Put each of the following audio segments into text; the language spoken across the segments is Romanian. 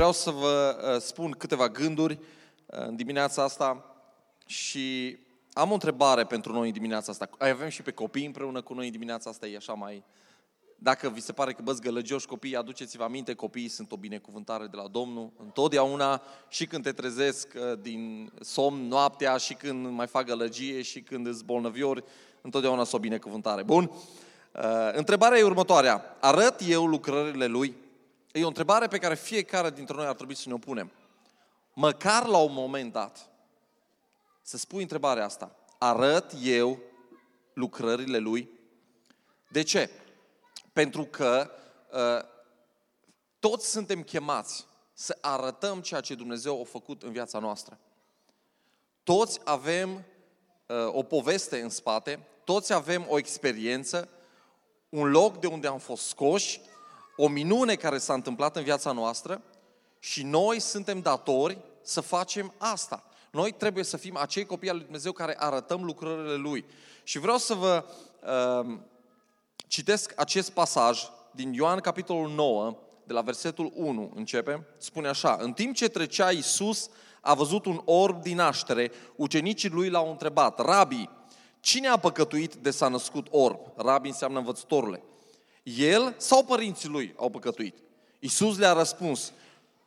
vreau să vă spun câteva gânduri în dimineața asta și am o întrebare pentru noi în dimineața asta. Avem și pe copii împreună cu noi în dimineața asta, e așa mai... Dacă vi se pare că bă, zgălăgioși copiii, aduceți-vă aminte, copiii sunt o binecuvântare de la Domnul întotdeauna, și când te trezesc din somn noaptea, și când mai fac gălăgie, și când îți bolnăviori, întotdeauna sunt o binecuvântare. Bun? Întrebarea e următoarea. Arăt eu lucrările Lui? E o întrebare pe care fiecare dintre noi ar trebui să ne o punem. Măcar la un moment dat să spui întrebarea asta. Arăt eu lucrările Lui? De ce? Pentru că toți suntem chemați să arătăm ceea ce Dumnezeu a făcut în viața noastră. Toți avem o poveste în spate, toți avem o experiență, un loc de unde am fost scoși, o minune care s-a întâmplat în viața noastră și noi suntem datori să facem asta. Noi trebuie să fim acei copii al lui Dumnezeu care arătăm lucrările Lui. Și vreau să vă... Citesc acest pasaj din Ioan, capitolul 9, de la versetul 1, începe, spune așa. În timp ce trecea Iisus, a văzut un orb din naștere, ucenicii Lui l-au întrebat, Rabi, cine a păcătuit de s-a născut orb? Rabi înseamnă învățătorule. El sau părinții Lui au păcătuit? Iisus le-a răspuns,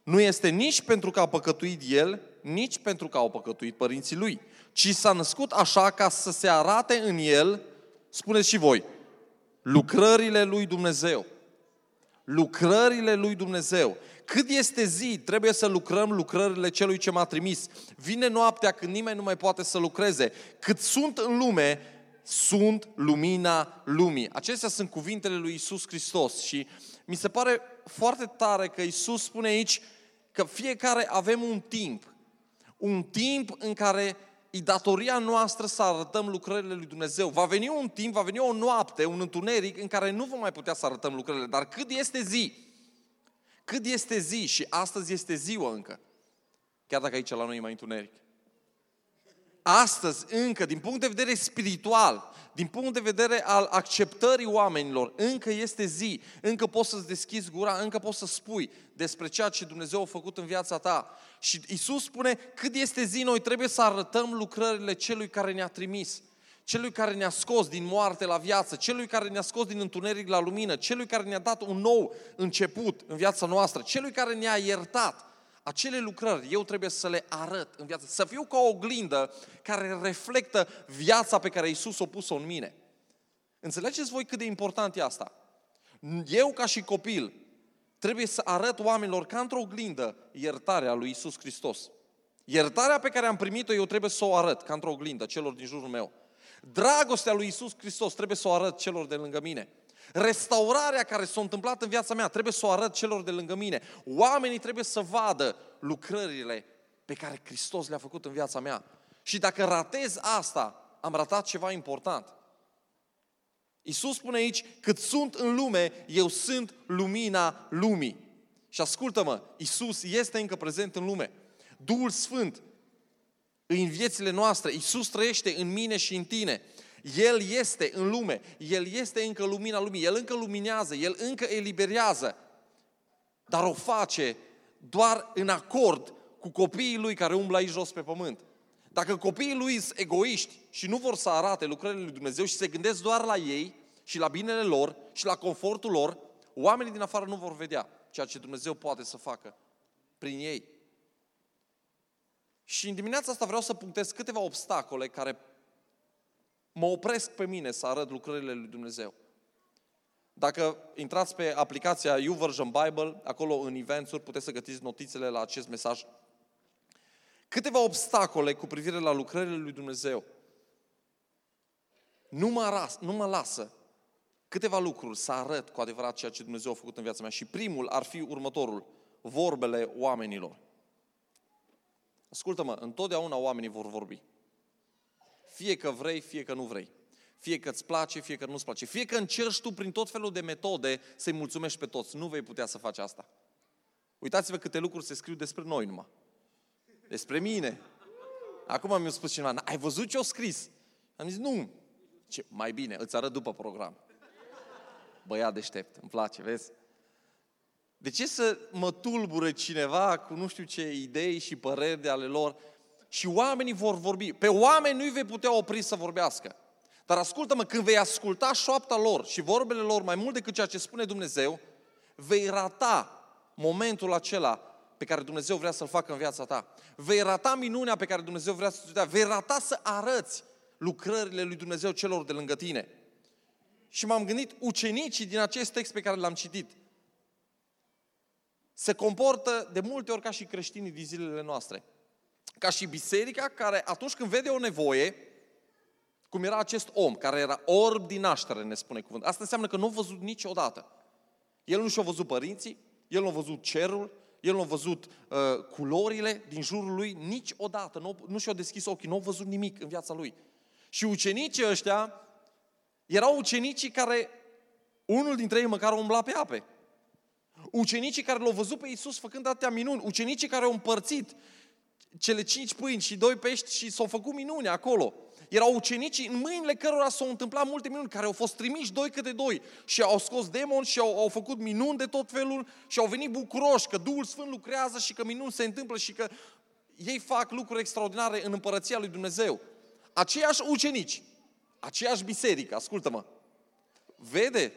nu este nici pentru că a păcătuit El, nici pentru că au păcătuit părinții Lui, ci s-a născut așa ca să se arate în El, spuneți și voi, lucrările lui Dumnezeu. Lucrările lui Dumnezeu. Cât este zi, trebuie să lucrăm lucrările celui ce m-a trimis. Vine noaptea când nimeni nu mai poate să lucreze. Cât sunt în lume, sunt lumina lumii. Acestea sunt cuvintele lui Iisus Hristos. Și mi se pare foarte tare că Iisus spune aici că fiecare avem un timp. Un timp în care... E datoria noastră să arătăm lucrările lui Dumnezeu. Va veni un timp, va veni o noapte, un întuneric în care nu vom mai putea să arătăm lucrările. Dar cât este zi? Cât este zi? Și astăzi este ziua încă. Chiar dacă aici la noi e mai întuneric. Astăzi încă, din punct de vedere spiritual, din punct de vedere al acceptării oamenilor, încă este zi, încă poți să-ți deschizi gura, încă poți să spui despre ceea ce Dumnezeu a făcut în viața ta. Și Iisus spune, cât este zi, noi trebuie să arătăm lucrările celui care ne-a trimis, celui care ne-a scos din moarte la viață, celui care ne-a scos din întuneric la lumină, celui care ne-a dat un nou început în viața noastră, celui care ne-a iertat. Acele lucrări, eu trebuie să le arăt în viață, să fiu ca o oglindă care reflectă viața pe care Iisus o pus-o în mine. Înțelegeți voi cât de important e asta? Eu, ca și copil, trebuie să arăt oamenilor ca într-o oglindă iertarea lui Iisus Hristos. Iertarea pe care am primit-o, eu trebuie să o arăt ca într-o oglindă celor din jurul meu. Dragostea lui Iisus Hristos trebuie să o arăt celor de lângă mine. Restaurarea care s-a întâmplat în viața mea trebuie să o arăt celor de lângă mine. Oamenii trebuie să vadă lucrările pe care Hristos le-a făcut în viața mea. Și dacă ratez asta, am ratat ceva important. Iisus spune aici, cât sunt în lume, eu sunt lumina lumii. Și ascultă-mă, Iisus este încă prezent în lume. Duhul Sfânt în viețile noastre, Iisus trăiește în mine și în tine. El este în lume, El este încă lumina lumii, El încă luminează, El încă eliberează, dar o face doar în acord cu copiii Lui care umblă aici jos pe pământ. Dacă copiii Lui sunt egoiști și nu vor să arate lucrările Lui Dumnezeu și se gândesc doar la ei și la binele lor și la confortul lor, oamenii din afară nu vor vedea ceea ce Dumnezeu poate să facă prin ei. Și în dimineața asta vreau să punctez câteva obstacole care mă opresc pe mine să arăt lucrările lui Dumnezeu. Dacă intrați pe aplicația YouVersion Bible, acolo în events-uri puteți să gătiți notițele la acest mesaj. Câteva obstacole cu privire la lucrările lui Dumnezeu. Nu mă lasă câteva lucruri să arăt cu adevărat ceea ce Dumnezeu a făcut în viața mea. Și primul ar fi următorul, vorbele oamenilor. Ascultă-mă, întotdeauna oamenii vor vorbi. Fie că vrei, fie că nu vrei. Fie că îți place, fie că nu-ți place. Fie că încerci tu prin tot felul de metode să-i mulțumești pe toți. Nu vei putea să faci asta. Uitați-vă câte lucruri se scriu despre noi numai. Despre mine. Acum mi-a spus cineva, ai văzut ce-o scris? Am zis, nu. Ce, mai bine, îți arăt după program. Băiat deștept, îmi place, vezi? De ce să mă tulbură cineva cu nu știu ce idei și păreri de ale lor? Și oamenii vor vorbi. Pe oameni nu-i vei putea opri să vorbească. Dar ascultă-mă, când vei asculta șoapta lor și vorbele lor mai mult decât ceea ce spune Dumnezeu, vei rata momentul acela pe care Dumnezeu vrea să-l facă în viața ta. Vei rata minunea pe care Dumnezeu vrea să-ți dea. Vei rata să arăți lucrările lui Dumnezeu celor de lângă tine. Și m-am gândit, ucenicii din acest text pe care l-am citit se comportă de multe ori ca și creștinii din zilele noastre. Ca și biserica care atunci când vede o nevoie, cum era acest om, care era orb din naștere, ne spune cuvântul. Asta înseamnă că nu a văzut niciodată. El nu și-a văzut părinții, el nu a văzut cerul, el nu a văzut culorile din jurul lui niciodată, nu și-a deschis ochii, nu a văzut nimic în viața lui. Și ucenicii ăștia erau ucenicii care, unul dintre ei măcar umbla pe ape. Ucenicii care l-au văzut pe Iisus făcând atâtea minuni, ucenicii care au împărțit cele 5 pâini și 2 pești și s-au făcut minuni acolo. Erau ucenicii în mâinile cărora s-au întâmplat multe minuni, care au fost trimiși 2 câte 2 și au scos demoni și au făcut minuni de tot felul și au venit bucuroși că Duhul Sfânt lucrează și că minuni se întâmplă și că ei fac lucruri extraordinare în împărăția lui Dumnezeu. Aceiași ucenici, aceeași biserică, ascultă-mă, vede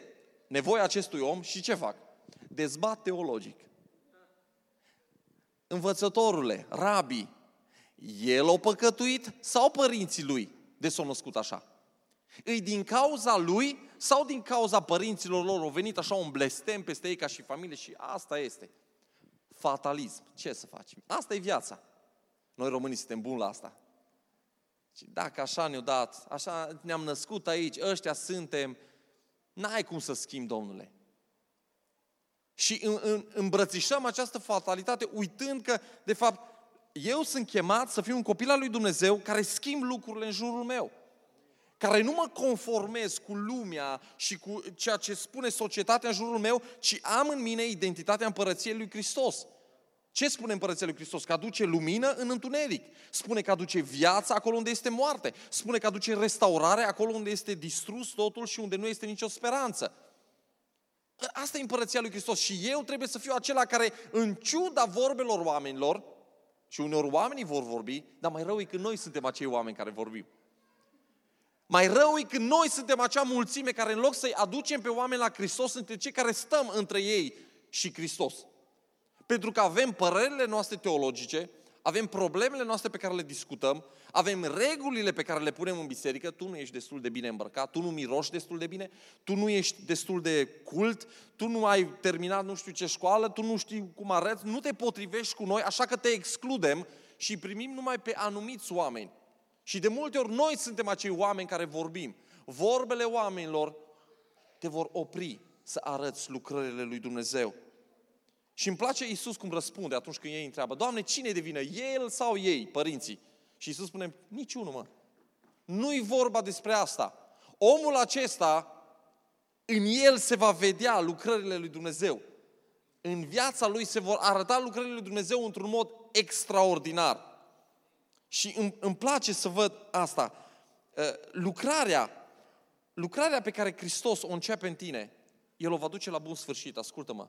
nevoia acestui om și ce fac? Dezbat teologic. Învățătorule, rabii, el a păcătuit sau părinții lui de s-au născut așa? Îi din cauza lui sau din cauza părinților lor au venit așa un blestem peste ei ca și familie și asta este. Fatalism. Ce să facem? Asta e viața. Noi românii suntem buni la asta. Și dacă așa ne-o dat, așa ne-am născut aici, ăștia suntem, n-ai cum să schimbi, domnule. Și îmbrățișăm această fatalitate uitând că, de fapt, eu sunt chemat să fiu un copil al lui Dumnezeu care schimb lucrurile în jurul meu. Care nu mă conformez cu lumea și cu ceea ce spune societatea în jurul meu, ci am în mine identitatea împărăției lui Hristos. Ce spune împărăția lui Hristos? Că aduce lumină în întuneric. Spune că aduce viață acolo unde este moarte. Spune că aduce restaurare acolo unde este distrus totul și unde nu este nicio speranță. Asta e împărăția lui Hristos. Și eu trebuie să fiu acela care, în ciuda vorbelor oamenilor, și uneori oamenii vor vorbi, dar mai rău e când noi suntem acei oameni care vorbim. Mai rău e când noi suntem acea mulțime care în loc să-i aducem pe oameni la Hristos, suntem cei care stăm între ei și Hristos. Pentru că avem părerile noastre teologice, avem problemele noastre pe care le discutăm, avem regulile pe care le punem în biserică, tu nu ești destul de bine îmbrăcat, tu nu miroși destul de bine, tu nu ești destul de cult, tu nu ai terminat nu știu ce școală, tu nu știi cum arăți, nu te potrivești cu noi, așa că te excludem și primim numai pe anumiți oameni. Și de multe ori noi suntem acei oameni care vorbim. Vorbele oamenilor te vor opri să arăți lucrările lui Dumnezeu. Și îmi place Iisus cum răspunde atunci când ei întreabă, Doamne, cine e de vină, el sau ei, părinții? Și Iisus spune, niciunul, mă. Nu-i vorba despre asta. Omul acesta, în el se va vedea lucrările lui Dumnezeu. În viața lui se vor arăta lucrările lui Dumnezeu într-un mod extraordinar. Și îmi place să văd asta. Lucrarea pe care Hristos o începe în tine, el o va duce la bun sfârșit, ascultă-mă.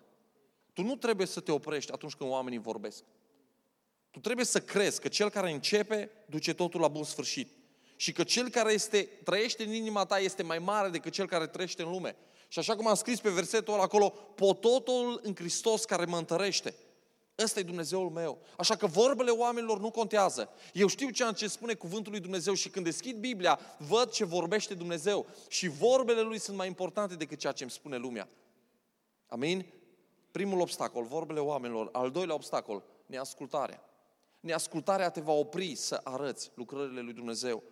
Tu nu trebuie să te oprești atunci când oamenii vorbesc. Tu trebuie să crezi că cel care începe duce totul la bun sfârșit. Și că cel care trăiește în inima ta este mai mare decât cel care trăiește în lume. Și așa cum am scris pe versetul ăla acolo, pot totul în Hristos care mă întărește. Ăsta e Dumnezeul meu. Așa că vorbele oamenilor nu contează. Eu știu ceea ce spune cuvântul lui Dumnezeu și când deschid Biblia, văd ce vorbește Dumnezeu. Și vorbele lui sunt mai importante decât ceea ce îmi spune lumea. Amin? Primul obstacol, vorbele oamenilor. Al doilea obstacol, neascultarea. Neascultarea te va opri să arăți lucrările lui Dumnezeu.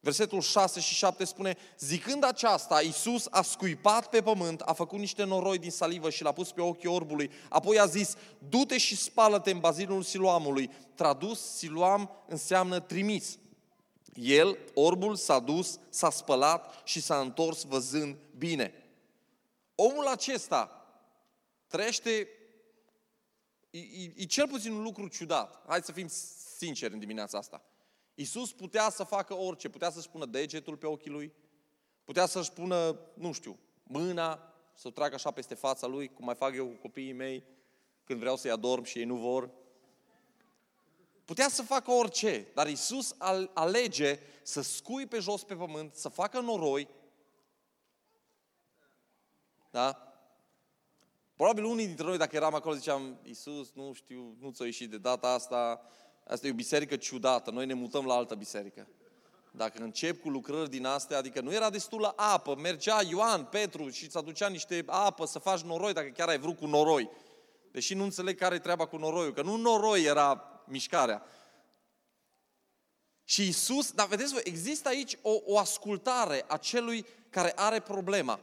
Versetul 6 și 7 spune, zicând aceasta, Iisus a scuipat pe pământ, a făcut niște noroi din salivă și l-a pus pe ochii orbului. Apoi a zis, du-te și spală-te în bazinul Siloamului. Tradus, Siloam înseamnă trimis. El, orbul, s-a dus, s-a spălat și s-a întors văzând bine. Omul acesta trăiește, e cel puțin un lucru ciudat. Hai să fim sinceri în dimineața asta. Iisus putea să facă orice, putea să-și pună degetul pe ochii lui, putea să-și pună, nu știu, mâna să trag așa peste fața lui, cum mai fac eu cu copiii mei când vreau să-i adorm și ei nu vor. Putea să facă orice, dar Iisus alege să scui pe jos pe pământ, să facă noroi. Da? Probabil unii dintre noi, dacă eram acolo, ziceam, Iisus, nu știu, nu ți-a ieșit de data asta, asta e o biserică ciudată, noi ne mutăm la altă biserică. Dacă încep cu lucrări din astea, adică nu era destulă apă, mergea Ioan, Petru și îți aducea niște apă să faci noroi, dacă chiar ai vrut cu noroi. Deși nu înțeleg care e treaba cu noroiul, că nu noroi era mișcarea. Și Iisus, dar vedeți voi, există aici o ascultare a celui care are problema.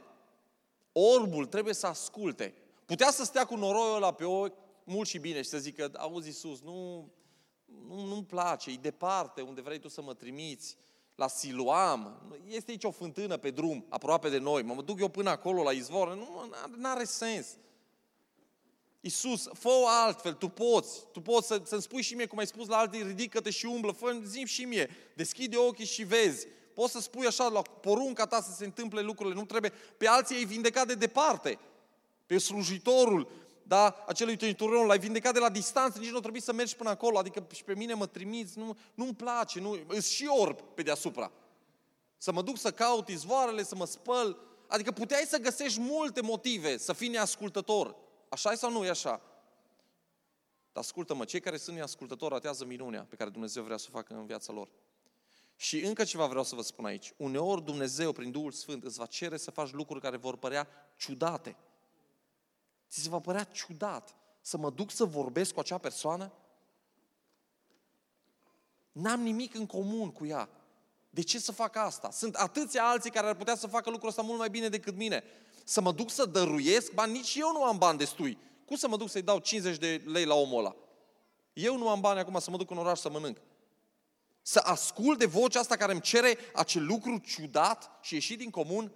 Orbul trebuie să asculte. Putea să stea cu noroiul ăla pe ochi mult și bine și să zică, auzi Iisus, nu-mi place, e departe unde vrei tu să mă trimiți. La Siloam, este aici o fântână pe drum, aproape de noi, mă duc eu până acolo la izvor, nu are sens. Iisus, fă-o altfel, tu poți să-mi spui și mie, cum ai spus la alții, ridică-te și umblă, zi-mi și mie, deschide ochii și vezi. Poți să spui așa, la porunca ta să se întâmple lucrurile, nu trebuie, pe alții ai vindecat de departe, pe slujitorul, da, acelui tăieturion, l-ai vindecat de la distanță, nici nu trebuie să mergi până acolo, adică și pe mine mă trimiți, nu-mi place, îs și orb pe deasupra. Să mă duc să caut izvoarele, să mă spăl, adică puteai să găsești multe motive să fii neascultător. Așa e sau nu e așa? Dar ascultă-mă, cei care sunt neascultători ratează minunea pe care Dumnezeu vrea să o facă în viața lor. Și încă ceva vreau să vă spun aici. Uneori Dumnezeu, prin Duhul Sfânt, îți va cere să faci lucruri care vor părea ciudate. Ți se va părea ciudat să mă duc să vorbesc cu acea persoană? N-am nimic în comun cu ea. De ce să fac asta? Sunt atâția alții care ar putea să facă lucrul ăsta mult mai bine decât mine. Să mă duc să dăruiesc bani? Nici eu nu am bani destui. Cum să mă duc să-i dau 50 de lei la omul ăla? Eu nu am bani acum să mă duc în oraș să mănânc. Să ascult de vocea asta care îmi cere acel lucru ciudat și ieși din comun?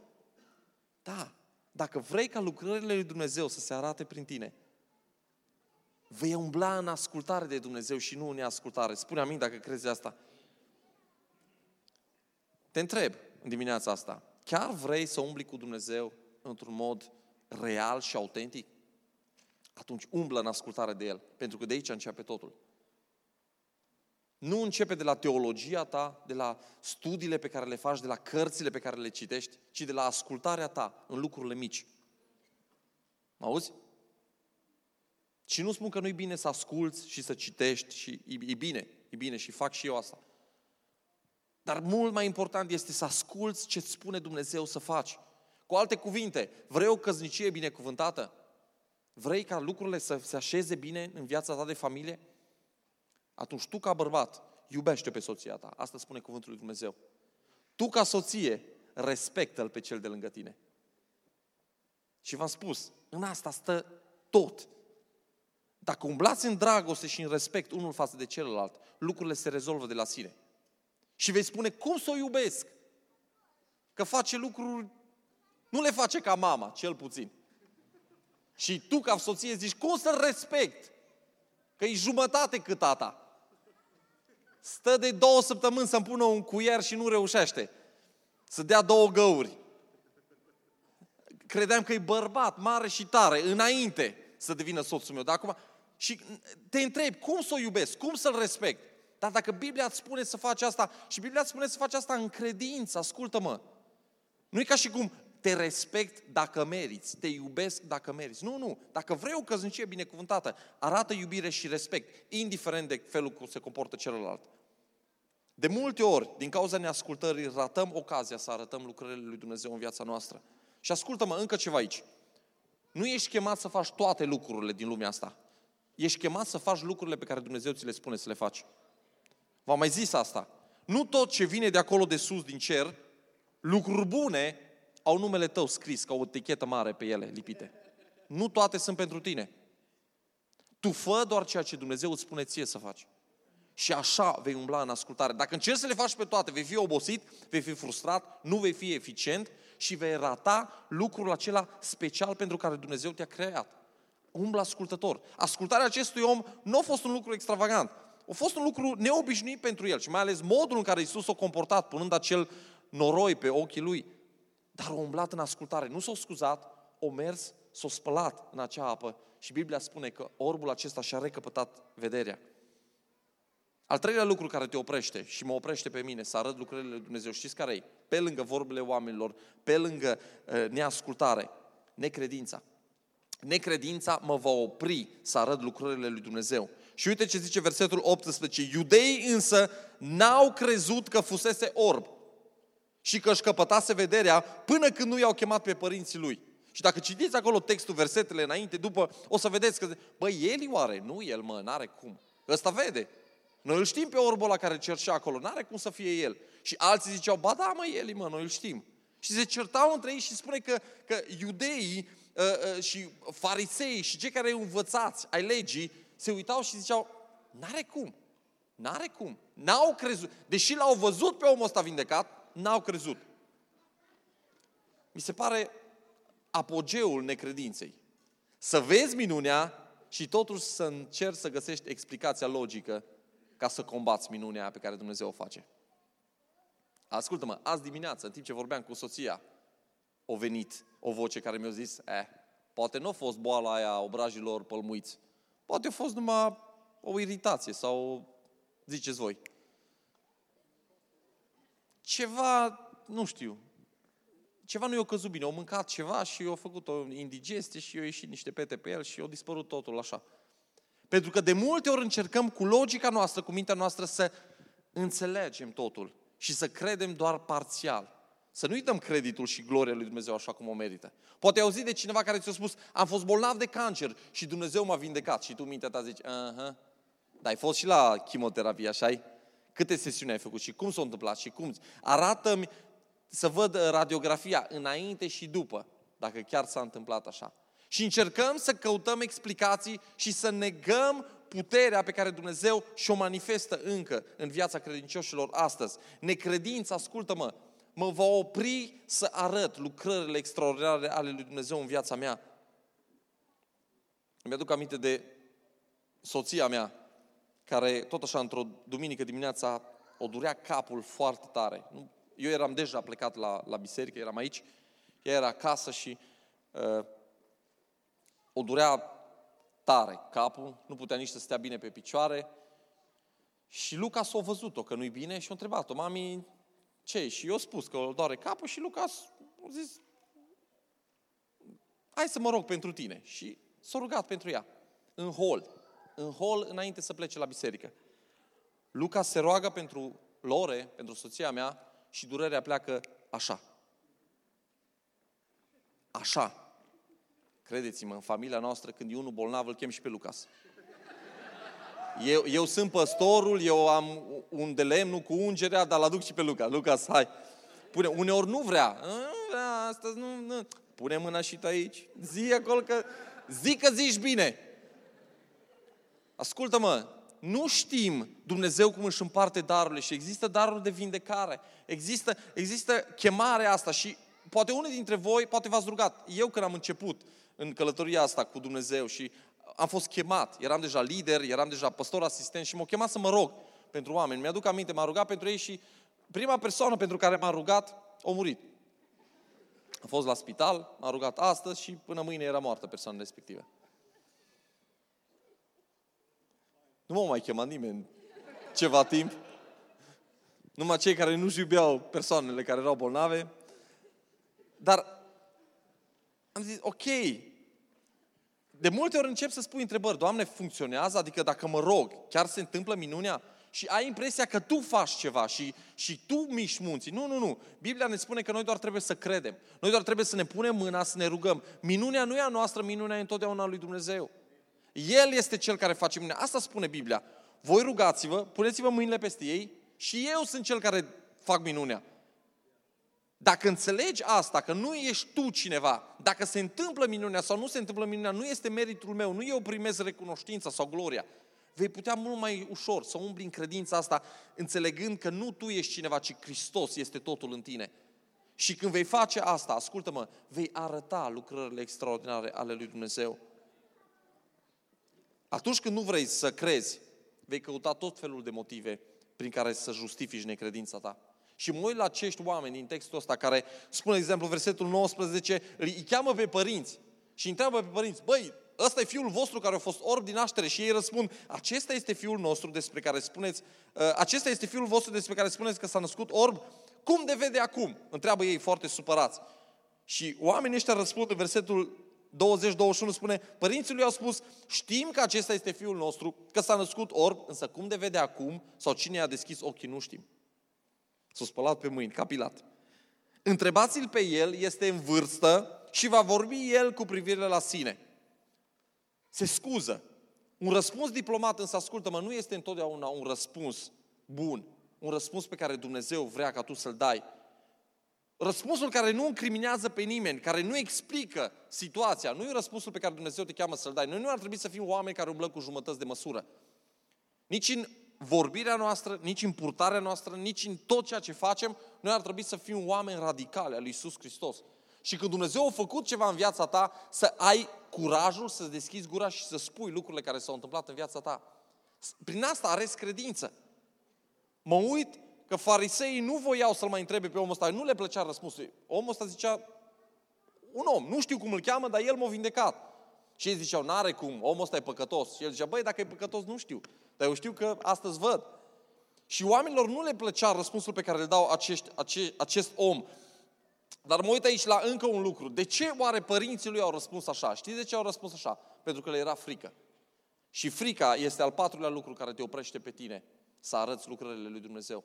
Da. Dacă vrei ca lucrările lui Dumnezeu să se arate prin tine, vei umbla în ascultare de Dumnezeu și nu în neascultare. Spune amin dacă crezi asta. Te întreb în dimineața asta, chiar vrei să umbli cu Dumnezeu într-un mod real și autentic? Atunci umblă în ascultare de El, pentru că de aici începe totul. Nu începe de la teologia ta, de la studiile pe care le faci, de la cărțile pe care le citești, ci de la ascultarea ta în lucrurile mici. Mă auzi? Și nu spun că nu-i bine să asculți și să citești, și e bine și fac și eu asta. Dar mult mai important este să asculți ce îți spune Dumnezeu să faci. Cu alte cuvinte, vrei o căsnicie binecuvântată? Vrei ca lucrurile să se așeze bine în viața ta de familie? Atunci tu ca bărbat iubește-o pe soția ta. Asta spune cuvântul lui Dumnezeu. Tu ca soție respectă-l pe cel de lângă tine. Și v-am spus, în asta stă tot. Dacă umblați în dragoste și în respect unul față de celălalt, lucrurile se rezolvă de la sine. Și vei spune, cum să o iubesc? Că face lucruri, nu le face ca mama, cel puțin. Și tu ca soție zici, cum să-l respect? Că e jumătate cât tata. Stă de 2 săptămâni să-mi pună un cuier și nu reușește. Să dea 2 găuri. Credeam că e bărbat, mare și tare, înainte să devină soțul meu. Dar acum... Și te întrebi, cum să o iubesc? Cum să-l respect? Dar dacă Biblia îți spune să faci asta, și Biblia îți spune să faci asta în credință, ascultă-mă. Nu e ca și cum te respect dacă meriți, te iubesc dacă meriți. Nu. Dacă vrei o căsnicie binecuvântată, arată iubire și respect, indiferent de felul cum se comportă celălalt. De multe ori, din cauza neascultării, ratăm ocazia să arătăm lucrările lui Dumnezeu în viața noastră. Și ascultă-mă încă ceva aici. Nu ești chemat să faci toate lucrurile din lumea asta. Ești chemat să faci lucrurile pe care Dumnezeu ți le spune să le faci. V-am mai zis asta. Nu tot ce vine de acolo de sus, din cer, lucruri bune, au numele tău scris, ca o etichetă mare pe ele, lipite. Nu toate sunt pentru tine. Tu fă doar ceea ce Dumnezeu îți spune ție să faci. Și așa vei umbla în ascultare. Dacă încerci să le faci pe toate, vei fi obosit, vei fi frustrat, nu vei fi eficient și vei rata lucrul acela special pentru care Dumnezeu te-a creat. Umblă ascultător. Ascultarea acestui om nu a fost un lucru extravagant. A fost un lucru neobișnuit pentru el și mai ales modul în care Iisus s-a comportat, punând acel noroi pe ochii lui. Dar a umblat în ascultare, nu s-a scuzat, o mers, s-o spălat în acea apă și Biblia spune că orbul acesta și-a recăpătat vederea. Al treilea lucru care te oprește și mă oprește pe mine să arăt lucrurile lui Dumnezeu, știți care-i? Pe lângă vorbele oamenilor, pe lângă neascultare, necredința. Necredința mă va opri să arăt lucrurile lui Dumnezeu. Și uite ce zice versetul 18. Iudeii însă n-au crezut că fusese orb și că își căpătase vederea până când nu i-au chemat pe părinții lui. Și dacă citiți acolo textul, versetele înainte, după, o să vedeți că, băi, el oare? Nu, el mă, n-are cum. Ăsta vede. Noi îl știm pe orbul ăla care cerșea acolo, n-are cum să fie el. Și alții ziceau, ba da, mă, el mă, noi îl știm. Și se certau între ei și spune că iudeii și farisei și cei care învățați ai legii se uitau și ziceau, n-are cum, n-au crezut. Deși l-au văzut pe omul ăsta vindecat, n-au crezut. Mi se pare apogeul necredinței. Să vezi minunea și totuși să încerci să găsești explicația logică ca să combați minunea pe care Dumnezeu o face. Ascultă-mă, azi dimineață, în timp ce vorbeam cu soția, o venit o voce care mi-a zis, poate nu a fost boala aia obrajilor pălmuiți, poate a fost numai o iritație sau ziceți voi. Ceva, nu știu, ceva nu i-a căzut bine, a mâncat ceva și i-a făcut o indigestie și i-a ieșit niște pete pe el și i-a dispărut totul așa. Pentru că de multe ori încercăm cu logica noastră, cu mintea noastră să înțelegem totul și să credem doar parțial. Să nu-i dăm creditul și gloria lui Dumnezeu așa cum o merită. Poate ai auzit de cineva care ți-a spus, am fost bolnav de cancer și Dumnezeu m-a vindecat. Și tu mintea ta zici, dar ai fost și la chimioterapie, așa-i? Câte sesiuni ai făcut și cum s-a întâmplat și cum? Arată-mi să văd radiografia înainte și după, dacă chiar s-a întâmplat așa. Și încercăm să căutăm explicații și să negăm puterea pe care Dumnezeu și-o manifestă încă în viața credincioșilor astăzi. Necredința, ascultă-mă, mă va opri să arăt lucrările extraordinare ale lui Dumnezeu în viața mea. Îmi aduc aminte de soția mea, care tot așa într-o duminică dimineața o durea capul foarte tare. Eu eram deja plecat la biserică, eram aici, ea era acasă și o durea tare capul, nu putea nici să stea bine pe picioare. Și Luca s-a văzut-o că nu-i bine și a întrebat-o, mami, ce? Și eu spus că o doare capul și Luca a zis, hai să mă rog pentru tine. Și s-a rugat pentru ea, în hol înainte să plece la biserică. Luca se roagă pentru Lore, pentru soția mea și durerea pleacă așa. Așa. Credeți-mă, în familia noastră, când e unul bolnav, îl chem și pe Lucas. Eu sunt păstorul, eu am un de lemnul cu ungerea, dar l-aduc și pe Lucas. Lucas, hai. Pune, uneori nu vrea. Astăzi nu. Pune mâna și tu aici. Zi acolo că... Zi că zici bine. Ascultă-mă, nu știm Dumnezeu cum își împarte darurile și există darul de vindecare. Există chemarea asta și poate unul dintre voi, poate v-ați rugat. Eu când am început în călătoria asta cu Dumnezeu și am fost chemat, eram deja lider, eram deja păstor asistent și m-au chemat să mă rog pentru oameni. Mi-aduc aminte, m-am rugat pentru ei și prima persoană pentru care m-am rugat a murit. A fost la spital, m-am rugat astăzi și până mâine era moartă persoana respectivă. Nu m-a mai chemat nimeni ceva timp. Numai cei care nu-și iubeau persoanele care erau bolnave. Dar am zis, ok, de multe ori încep să spui întrebări, Doamne, funcționează? Adică dacă mă rog, chiar se întâmplă minunea? Și ai impresia că tu faci ceva și tu miști munții. Nu. Biblia ne spune că noi doar trebuie să credem. Noi doar trebuie să ne punem mâna, să ne rugăm. Minunea nu e a noastră, minunea e întotdeauna a lui Dumnezeu. El este cel care face minunea. Asta spune Biblia. Voi rugați-vă, puneți-vă mâinile peste ei și eu sunt cel care fac minunea. Dacă înțelegi asta, că nu ești tu cineva, dacă se întâmplă minunea sau nu se întâmplă minunea, nu este meritul meu, nu eu primez recunoștința sau gloria, vei putea mult mai ușor să umbli în credința asta, înțelegând că nu tu ești cineva, ci Hristos este totul în tine. Și când vei face asta, ascultă-mă, vei arăta lucrările extraordinare ale lui Dumnezeu. Atunci când nu vrei să crezi, vei căuta tot felul de motive prin care să justifici necredința ta. Și mă uit la acești oameni în textul ăsta care spune, de exemplu, versetul 19, îi cheamă pe părinți și întreabă pe părinți, băi, ăsta e fiul vostru care a fost orb din naștere? Și ei răspund, acesta este fiul nostru despre care spuneți, acesta este fiul vostru despre care spuneți că s-a născut orb? Cum de vede acum? Întreabă ei foarte supărați. Și oamenii ăștia răspund în versetul 20-21 spune, părinții lui au spus, știm că acesta este fiul nostru, că s-a născut orb, însă cum de vede acum sau cine i-a deschis ochii, nu știm. S-a spălat pe mâini, capilat. Întrebați-l pe el, este în vârstă și va vorbi el cu privire la sine. Se scuză. Un răspuns diplomat, însă ascultă-mă, nu este întotdeauna un răspuns bun, un răspuns pe care Dumnezeu vrea ca tu să-l dai. Răspunsul care nu incriminează pe nimeni, care nu explică situația, nu e răspunsul pe care Dumnezeu te cheamă să-l dai. Noi nu ar trebui să fim oameni care umblă cu jumătăți de măsură. Nici în vorbirea noastră, nici în purtarea noastră, nici în tot ceea ce facem, noi ar trebui să fim oameni radicali al lui Iisus Hristos. Și când Dumnezeu a făcut ceva în viața ta, să ai curajul să deschizi gura și să spui lucrurile care s-au întâmplat în viața ta. Prin asta arăți credință. Mă uit că fariseii nu voiau să-l mai întrebe pe omul ăsta, nu le plăcea răspunsul. Omul ăsta zicea, un om, nu știu cum îl cheamă, dar el m-a vindecat. Și ei ziceau, n-are cum, omul ăsta e păcătos. Și el zicea, băi, dacă e păcătos, nu știu, dar eu știu că astăzi văd. Și oamenilor nu le plăcea răspunsul pe care îl dau acest om. Dar mă uit aici la încă un lucru. De ce oare părinții lui au răspuns așa? Știți de ce au răspuns așa? Pentru că le era frică. Și frica este al patrulea lucru care te oprește pe tine să arăți lucrările lui Dumnezeu.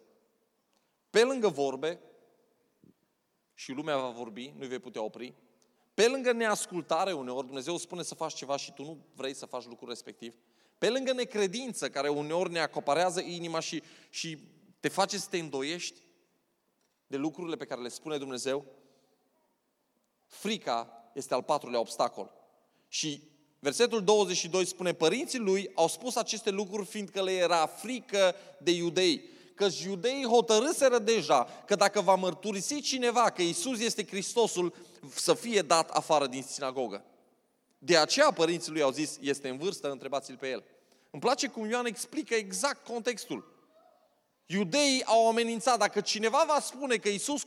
Pe lângă vorbe, și lumea va vorbi, nu-i vei putea opri, pe lângă neascultare uneori, Dumnezeu spune să faci ceva și tu nu vrei să faci lucrul respectiv, pe lângă necredință care uneori ne acoparează inima și te face să te îndoiești de lucrurile pe care le spune Dumnezeu, frica este al patrulea obstacol. Și versetul 22 spune, părinții lui au spus aceste lucruri fiindcă le era frică de iudei. Că iudeii hotărâseră deja că dacă va mărturisi cineva că Iisus este Hristosul, să fie dat afară din sinagogă. De aceea părinții lui au zis, este în vârstă, întrebați-l pe el. Îmi place cum Ioan explică exact contextul. Iudeii au amenințat, dacă cineva va spune că Iisus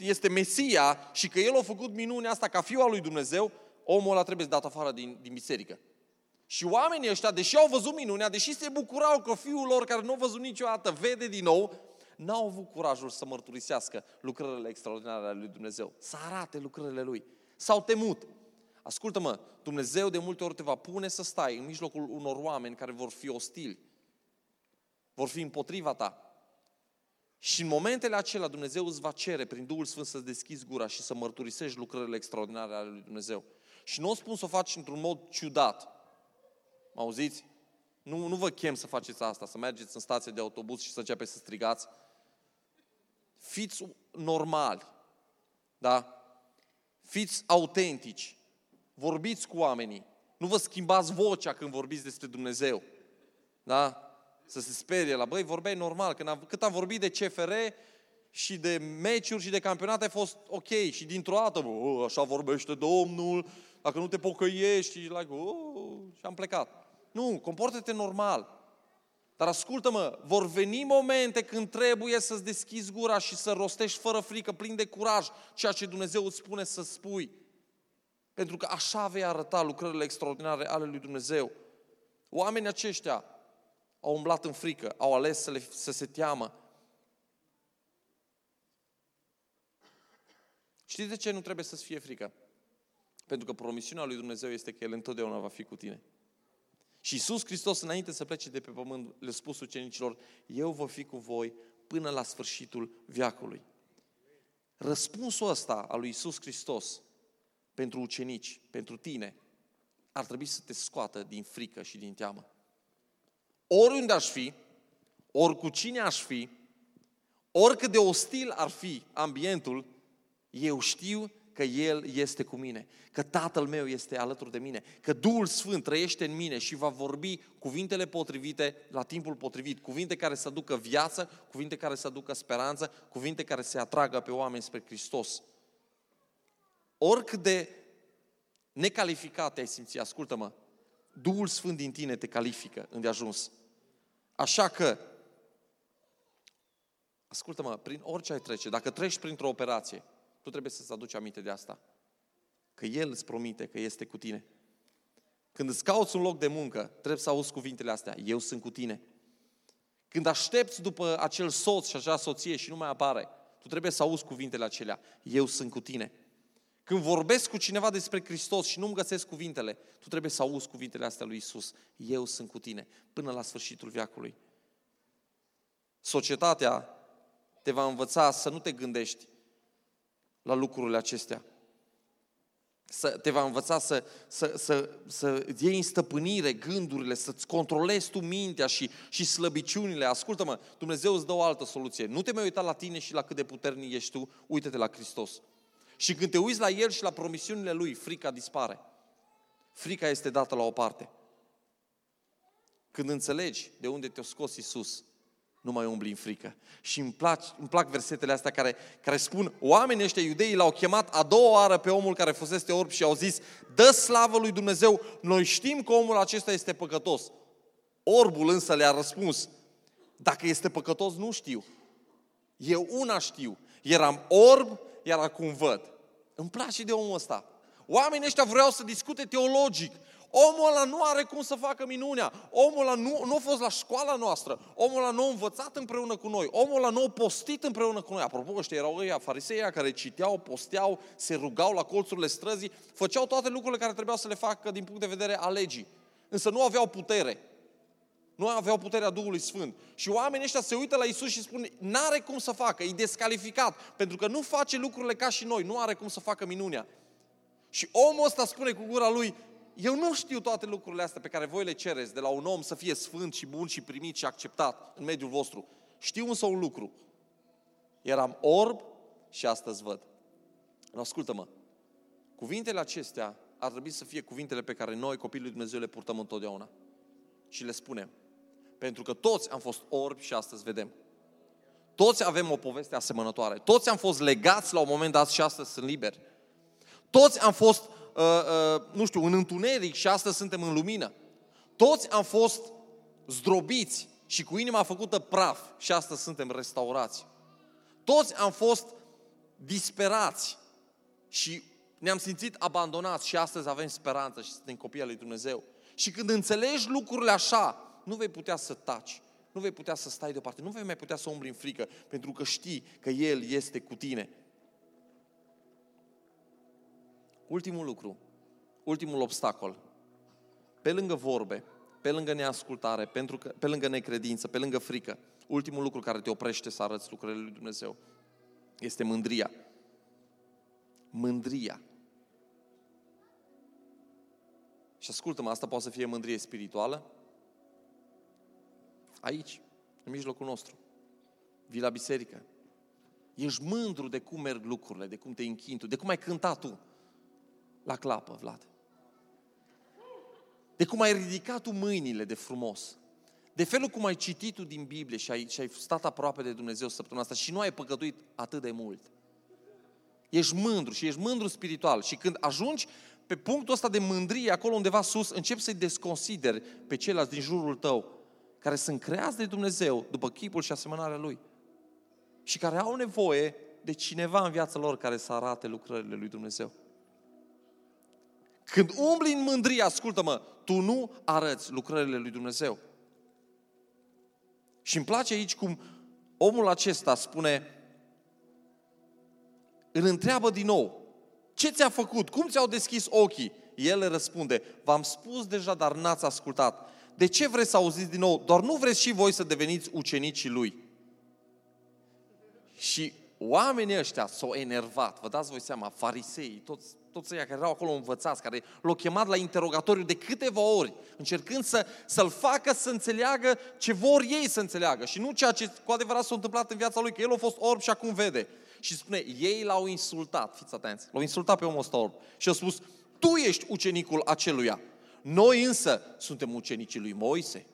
este Mesia și că el a făcut minunea asta ca Fiul al lui Dumnezeu, omul ăla trebuie dat afară din biserică. Și oamenii ăștia, deși au văzut minunea, deși se bucurau că fiul lor, care nu a văzut niciodată, vede din nou, n-au avut curajul să mărturisească lucrările extraordinare ale lui Dumnezeu, să arate lucrările lui. S-au temut. Ascultă-mă, Dumnezeu de multe ori te va pune să stai în mijlocul unor oameni care vor fi ostili, vor fi împotriva ta. Și în momentele acelea Dumnezeu îți va cere prin Duhul Sfânt să-ți deschizi gura și să mărturisești lucrările extraordinare ale lui Dumnezeu. Și nu o spun să o faci într-un mod ciudat. Mă auziți? Nu vă chem să faceți asta, să mergeți în stație de autobuz și să începeți să strigați. Fiți normali, da? Fiți autentici, vorbiți cu oamenii, nu vă schimbați vocea când vorbiți despre Dumnezeu, da? Să se sperie la, băi, vorbeai normal, cât am vorbit de CFR și de meciuri și de campionate a fost ok și dintr-o dată, bă, așa vorbește Domnul, dacă nu te pocăiești, și am plecat. Nu, comportă-te normal. Dar ascultă-mă, vor veni momente când trebuie să-ți deschizi gura și să rostești fără frică, plin de curaj, ceea ce Dumnezeu îți spune să spui. Pentru că așa vei arăta lucrările extraordinare ale lui Dumnezeu. Oamenii aceștia au umblat în frică, au ales să se teamă. Știți de ce nu trebuie să-ți fie frică? Pentru că promisiunea lui Dumnezeu este că El întotdeauna va fi cu tine. Și Iisus Hristos, înainte să plece de pe pământ, le-a spus ucenicilor, eu voi fi cu voi până la sfârșitul veacului. Răspunsul ăsta al lui Iisus Hristos pentru ucenici, pentru tine, ar trebui să te scoată din frică și din teamă. Oriunde aș fi, ori cu cine aș fi, oricât de ostil ar fi ambientul, eu știu că El este cu mine, că Tatăl meu este alături de mine, că Duhul Sfânt trăiește în mine și va vorbi cuvintele potrivite la timpul potrivit, cuvinte care să aducă viață, cuvinte care să aducă speranță, cuvinte care să atragă pe oameni spre Hristos. Oricât de necalificat te-ai simți, ascultă-mă, Duhul Sfânt din tine te califică îndeajuns. Așa că Ascultă-mă, prin orice ai trece, dacă treci printr-o operație, tu trebuie să-ți aduci aminte de asta. Că El îți promite că este cu tine. Când îți cauți un loc de muncă, trebuie să auzi cuvintele astea. Eu sunt cu tine. Când aștepți după acel soț și acea soție și nu mai apare, tu trebuie să auzi cuvintele acelea. Eu sunt cu tine. Când vorbesc cu cineva despre Hristos și nu-mi găsesc cuvintele, tu trebuie să auzi cuvintele astea lui Iisus. Eu sunt cu tine. Până la sfârșitul veacului. Societatea te va învăța să nu te gândești la lucrurile acestea. Te va învăța să iei în stăpânire gândurile, să-ți controlezi tu mintea și slăbiciunile. Ascultă-mă, Dumnezeu îți dă o altă soluție. Nu te mai uita la tine și la cât de puternic ești tu, uite-te la Hristos. Și când te uiți la El și la promisiunile Lui, frica dispare. Frica este dată la o parte. Când înțelegi de unde te-a scos Iisus, nu mai umbli în frică. Și îmi plac versetele astea care spun, oamenii ăștia iudeii l-au chemat a doua oară pe omul care fusese orb și au zis, dă slavă lui Dumnezeu, noi știm că omul acesta este păcătos. Orbul însă le-a răspuns, dacă este păcătos nu știu. Eu una știu, eram orb, iar acum văd. Îmi place de omul ăsta. Oamenii ăștia vreau să discute teologic. Omul ăla nu are cum să facă minunea. Omul ăla nu a fost la școala noastră. Omul ăla nu a învățat împreună cu noi. Omul ăla nu a postit împreună cu noi. Apropo, ăștia erau ăia fariseia care citeau, posteau, se rugau la colțurile străzii, făceau toate lucrurile care trebuiau să le facă din punct de vedere a legii. Însă nu aveau putere. Nu aveau puterea Duhului Sfânt. Și oamenii ăștia se uită la Iisus și spun, n-are cum să facă, e descalificat, pentru că nu face lucrurile ca și noi, nu are cum să facă minunea. Și omul ăsta spune cu gura lui, eu nu știu toate lucrurile astea pe care voi le cereți de la un om să fie sfânt și bun și primit și acceptat în mediul vostru. Știu însă un lucru. Eram orb și astăzi văd. Ascultă-mă. Cuvintele acestea ar trebui să fie cuvintele pe care noi, copiii lui Dumnezeu, le purtăm întotdeauna. Și le spunem. Pentru că toți am fost orbi și astăzi vedem. Toți avem o poveste asemănătoare. Toți am fost legați la un moment dat și astăzi sunt liberi. Toți am fost în întuneric și astăzi suntem în lumină. Toți am fost zdrobiți și cu inima făcută praf și astăzi suntem restaurați. Toți am fost disperați și ne-am simțit abandonați și astăzi avem speranță și suntem copiii lui Dumnezeu. Și când înțelegi lucrurile așa, nu vei putea să taci, nu vei putea să stai deoparte, nu vei mai putea să umbli în frică, pentru că știi că El este cu tine. Ultimul lucru, ultimul obstacol, pe lângă vorbe, pe lângă neascultare, pe lângă necredință, pe lângă frică, ultimul lucru care te oprește să arăți lucrurile lui Dumnezeu este mândria. Mândria. Și ascultă-mă, asta poate să fie mândrie spirituală. Aici, în mijlocul nostru. Vii la biserică. Ești mândru de cum merg lucrurile, de cum te închini tu, de cum ai cântat tu. La clapă, Vlad. De cum ai ridicat tu mâinile de frumos. De felul cum ai citit tu din Biblie și ai stat aproape de Dumnezeu săptămâna asta și nu ai păcătuit atât de mult. Ești mândru și ești mândru spiritual. Și când ajungi pe punctul ăsta de mândrie, acolo undeva sus, începi să-i desconsideri pe ceilalți din jurul tău, care sunt creați de Dumnezeu după chipul și asemănarea Lui. Și care au nevoie de cineva în viața lor care să arate lucrările lui Dumnezeu. Când umbli în mândrie, ascultă-mă, tu nu arăți lucrările lui Dumnezeu. Și îmi place aici cum omul acesta spune, îl întreabă din nou, ce ți-a făcut? Cum ți-au deschis ochii? El le răspunde, v-am spus deja, dar n-ați ascultat. De ce vreți să auziți din nou? Doar nu vreți și voi să deveniți ucenicii lui. Și oamenii ăștia s-au enervat, vă dați voi seama, fariseii, toți ăia care erau acolo învățați, care l-au chemat la interogatoriu de câteva ori, încercând să-l facă să înțeleagă ce vor ei să înțeleagă și nu ceea ce cu adevărat s-a întâmplat în viața lui, că el a fost orb și acum vede. Și spune, ei l-au insultat, fiți atenți, l-au insultat pe omul ăsta orb și a spus, tu ești ucenicul aceluia, noi însă suntem ucenicii lui Moise.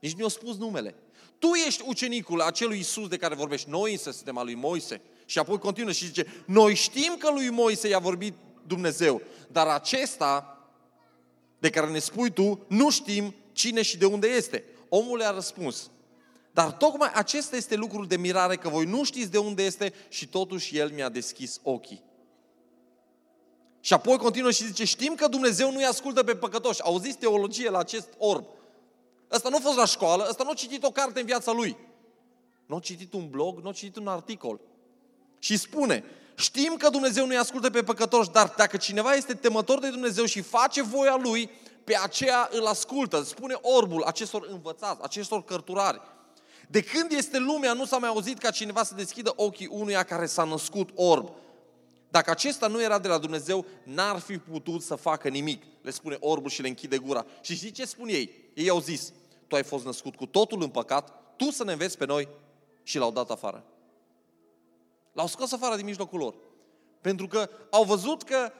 Nici nu i-a spus numele. Tu ești ucenicul acelui Iisus de care vorbești, noi însă suntem al lui Moise. Și apoi continuă și zice, noi știm că lui Moise i-a vorbit Dumnezeu, dar acesta de care ne spui tu, nu știm cine și de unde este. Omul le-a răspuns, Dar tocmai acesta este lucrul de mirare, că voi nu știți de unde este și totuși El mi-a deschis ochii. Și apoi continuă și zice, știm că Dumnezeu nu-i ascultă pe păcătoși. Auziți teologie la acest orb. Ăsta nu a fost la școală, ăsta nu a citit o carte în viața lui. Nu a citit un blog, nu a citit un articol. Și spune, știm că Dumnezeu nu-i ascultă pe păcătoși, dar dacă cineva este temător de Dumnezeu și face voia Lui, pe aceea îl ascultă. Spune orbul acestor învățați, acestor cărturari. De când este lumea, nu s-a mai auzit ca cineva să deschidă ochii unuia care s-a născut orb. Dacă acesta nu era de la Dumnezeu, n-ar fi putut să facă nimic. Le spune orbul și le închide gura. Și știi ce spun ei? Ei au zis, tu ai fost născut cu totul în păcat, tu să ne înveți pe noi. Și l-au dat afară. L-au scos afară din mijlocul lor. Pentru că au văzut că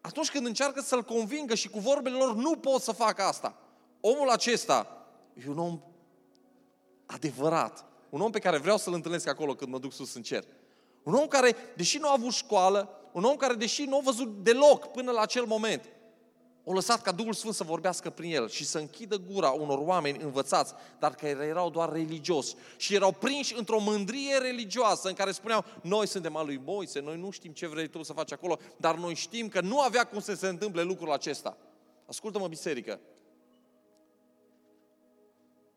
atunci când încearcă să-l convingă și cu vorbele lor nu pot să facă asta. Omul acesta e un om adevărat. Un om pe care vreau să-l întâlnesc acolo când mă duc sus în cer. Un om care, deși nu a avut școală, un om care, deși nu a văzut deloc până la acel moment, a lăsat ca Duhul Sfânt să vorbească prin el și să închidă gura unor oameni învățați, dar care erau doar religioși și erau prinși într-o mândrie religioasă în care spuneau, noi suntem al lui Moise, noi nu știm ce vrei tu să faci acolo, dar noi știm că nu avea cum să se întâmple lucrul acesta. Ascultă-mă, biserică,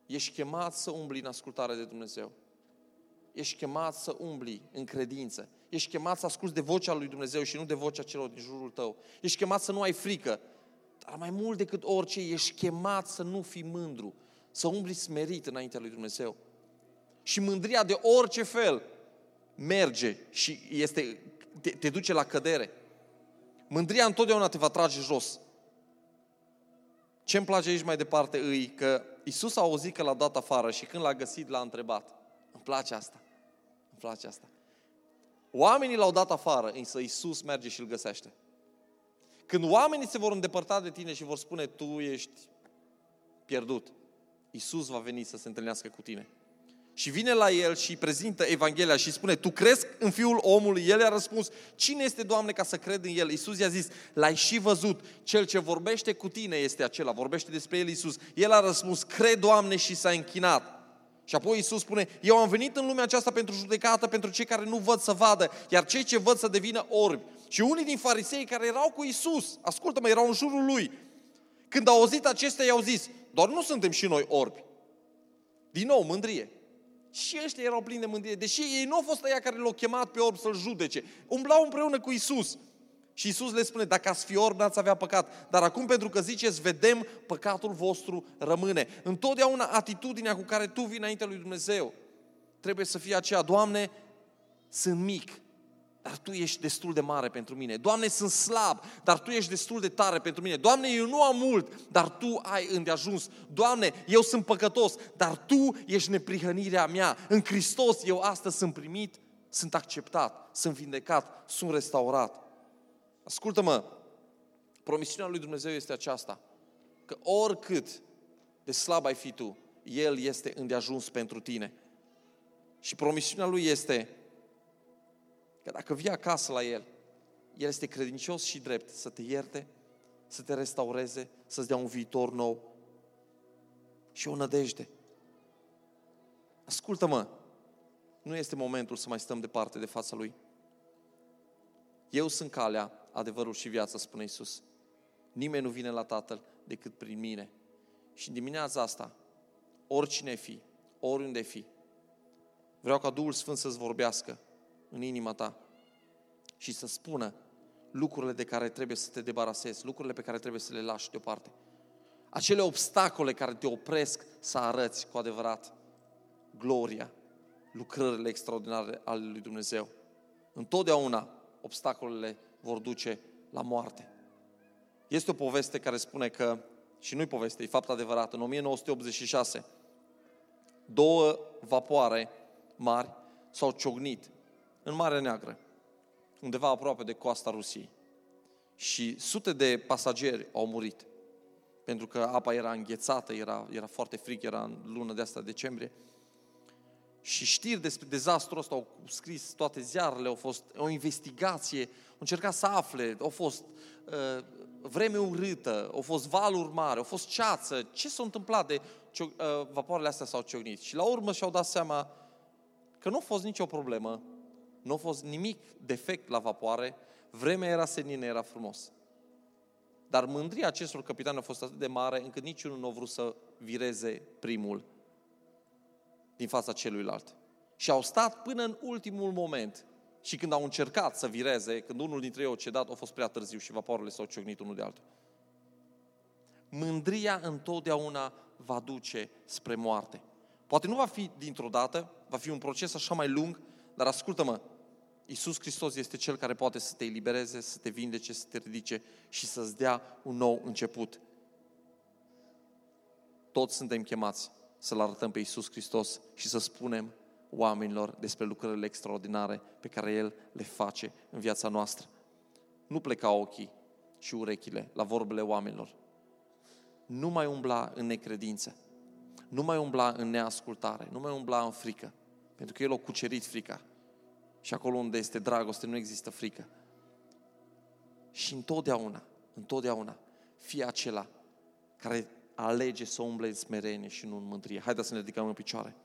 ești chemat să umbli în ascultare de Dumnezeu. Ești chemat să umbli în credință. Ești chemat să asculți de vocea lui Dumnezeu și nu de vocea celor din jurul tău. Ești chemat să nu ai frică. Dar mai mult decât orice, ești chemat să nu fii mândru. Să umbli smerit înaintea lui Dumnezeu. Și mândria de orice fel merge și este, te duce la cădere. Mândria întotdeauna te va trage jos. Ce-mi place aici mai departe îi că Iisus a auzit că l-a dat afară și când l-a găsit l-a întrebat. Îmi place asta. Îmi place asta. Oamenii l-au dat afară, însă Iisus merge și îl găsește. Când oamenii se vor îndepărta de tine și vor spune, tu ești pierdut, Iisus va veni să se întâlnească cu tine. Și vine la el și prezintă Evanghelia și spune, tu crezi în Fiul omului? El i-a răspuns, cine este, Doamne, ca să cred în El? Iisus i-a zis, l-ai și văzut, cel ce vorbește cu tine este acela, vorbește despre El Iisus. El a răspuns, cred, Doamne, și s-a închinat. Și apoi Iisus spune, eu am venit în lumea aceasta pentru judecată, pentru cei care nu văd să vadă, iar cei ce văd să devină orbi. Și unii din farisei care erau cu Iisus, ascultă-mă, erau în jurul lui, când au auzit acestea, i-au zis, doar nu suntem și noi orbi. Din nou, mândrie. Și ăștia erau plini de mândrie, deși ei nu au fost aia care l-au chemat pe orb să-l judece. Umblau împreună cu Iisus. Și Iisus le spune, dacă ați fi orbi, n-ați avea păcat. Dar acum, pentru că ziceți, vedem, păcatul vostru rămâne. Întotdeauna atitudinea cu care tu vii înaintea lui Dumnezeu trebuie să fie aceea, Doamne, sunt mic, dar Tu ești destul de mare pentru mine. Doamne, sunt slab, dar Tu ești destul de tare pentru mine. Doamne, eu nu am mult, dar Tu ai îndeajuns. Doamne, eu sunt păcătos, dar Tu ești neprihănirea mea. În Hristos eu astăzi sunt primit, sunt acceptat, sunt vindecat, sunt restaurat. Ascultă-mă, promisiunea lui Dumnezeu este aceasta, că oricât de slab ai fi tu, El este îndeajuns pentru tine. Și promisiunea Lui este că dacă vii acasă la El, El este credincios și drept să te ierte, să te restaureze, să-ți dea un viitor nou și o nădejde. Ascultă-mă, nu este momentul să mai stăm departe de fața Lui. Eu sunt calea, adevărul și viața, spune Iisus. Nimeni nu vine la Tatăl decât prin mine. Și dimineața asta, oricine ai fi, oriunde ai fi, vreau ca Duhul Sfânt să-ți vorbească în inima ta și să spună lucrurile de care trebuie să te debarasezi, lucrurile pe care trebuie să le lași deoparte. Acele obstacole care te opresc să arăți cu adevărat gloria, lucrările extraordinare ale lui Dumnezeu. Întotdeauna obstacolele vor duce la moarte. Este o poveste care spune că, și nu-i poveste, e fapt adevărat, în 1986, 2 vapoare mari s-au ciocnit în Marea Neagră, undeva aproape de coasta Rusiei. Și sute de pasageri au murit, pentru că apa era înghețată, era foarte frig, era în luna de asta decembrie. Și știri despre dezastrul ăsta au scris toate ziarele, au fost o investigație, au încercat să afle, au fost vreme urâtă, au fost valuri mari, au fost ceață, ce s-a întâmplat de vapoarele astea s-au ciocnit. Și la urmă și-au dat seama că nu a fost nicio problemă, nu a fost nimic defect la vapoare, vremea era senină, era frumos. Dar mândria acestor capitani a fost atât de mare încât niciunul nu a vrut să vireze primul din fața celuilalt. Și au stat până în ultimul moment. Și când au încercat să vireze, când unul dintre ei a cedat, a fost prea târziu și vapoarele s-au ciocnit unul de altul. Mândria întotdeauna va duce spre moarte. Poate nu va fi dintr-o dată, va fi un proces așa mai lung, dar ascultă-mă, Iisus Hristos este Cel care poate să te elibereze, să te vindece, să te ridice și să-ți dea un nou început. Toți suntem chemați să-L arătăm pe Iisus Hristos și să spunem oamenilor despre lucrările extraordinare pe care El le face în viața noastră. Nu pleca ochii și urechile la vorbele oamenilor. Nu mai umbla în necredință, nu mai umbla în neascultare, nu mai umbla în frică, pentru că El a cucerit frica. Și acolo unde este dragoste nu există frică. Și întotdeauna, fie acela care alege să umble în smerenie și nu în mândrie. Haideți să ne ridicăm în picioare.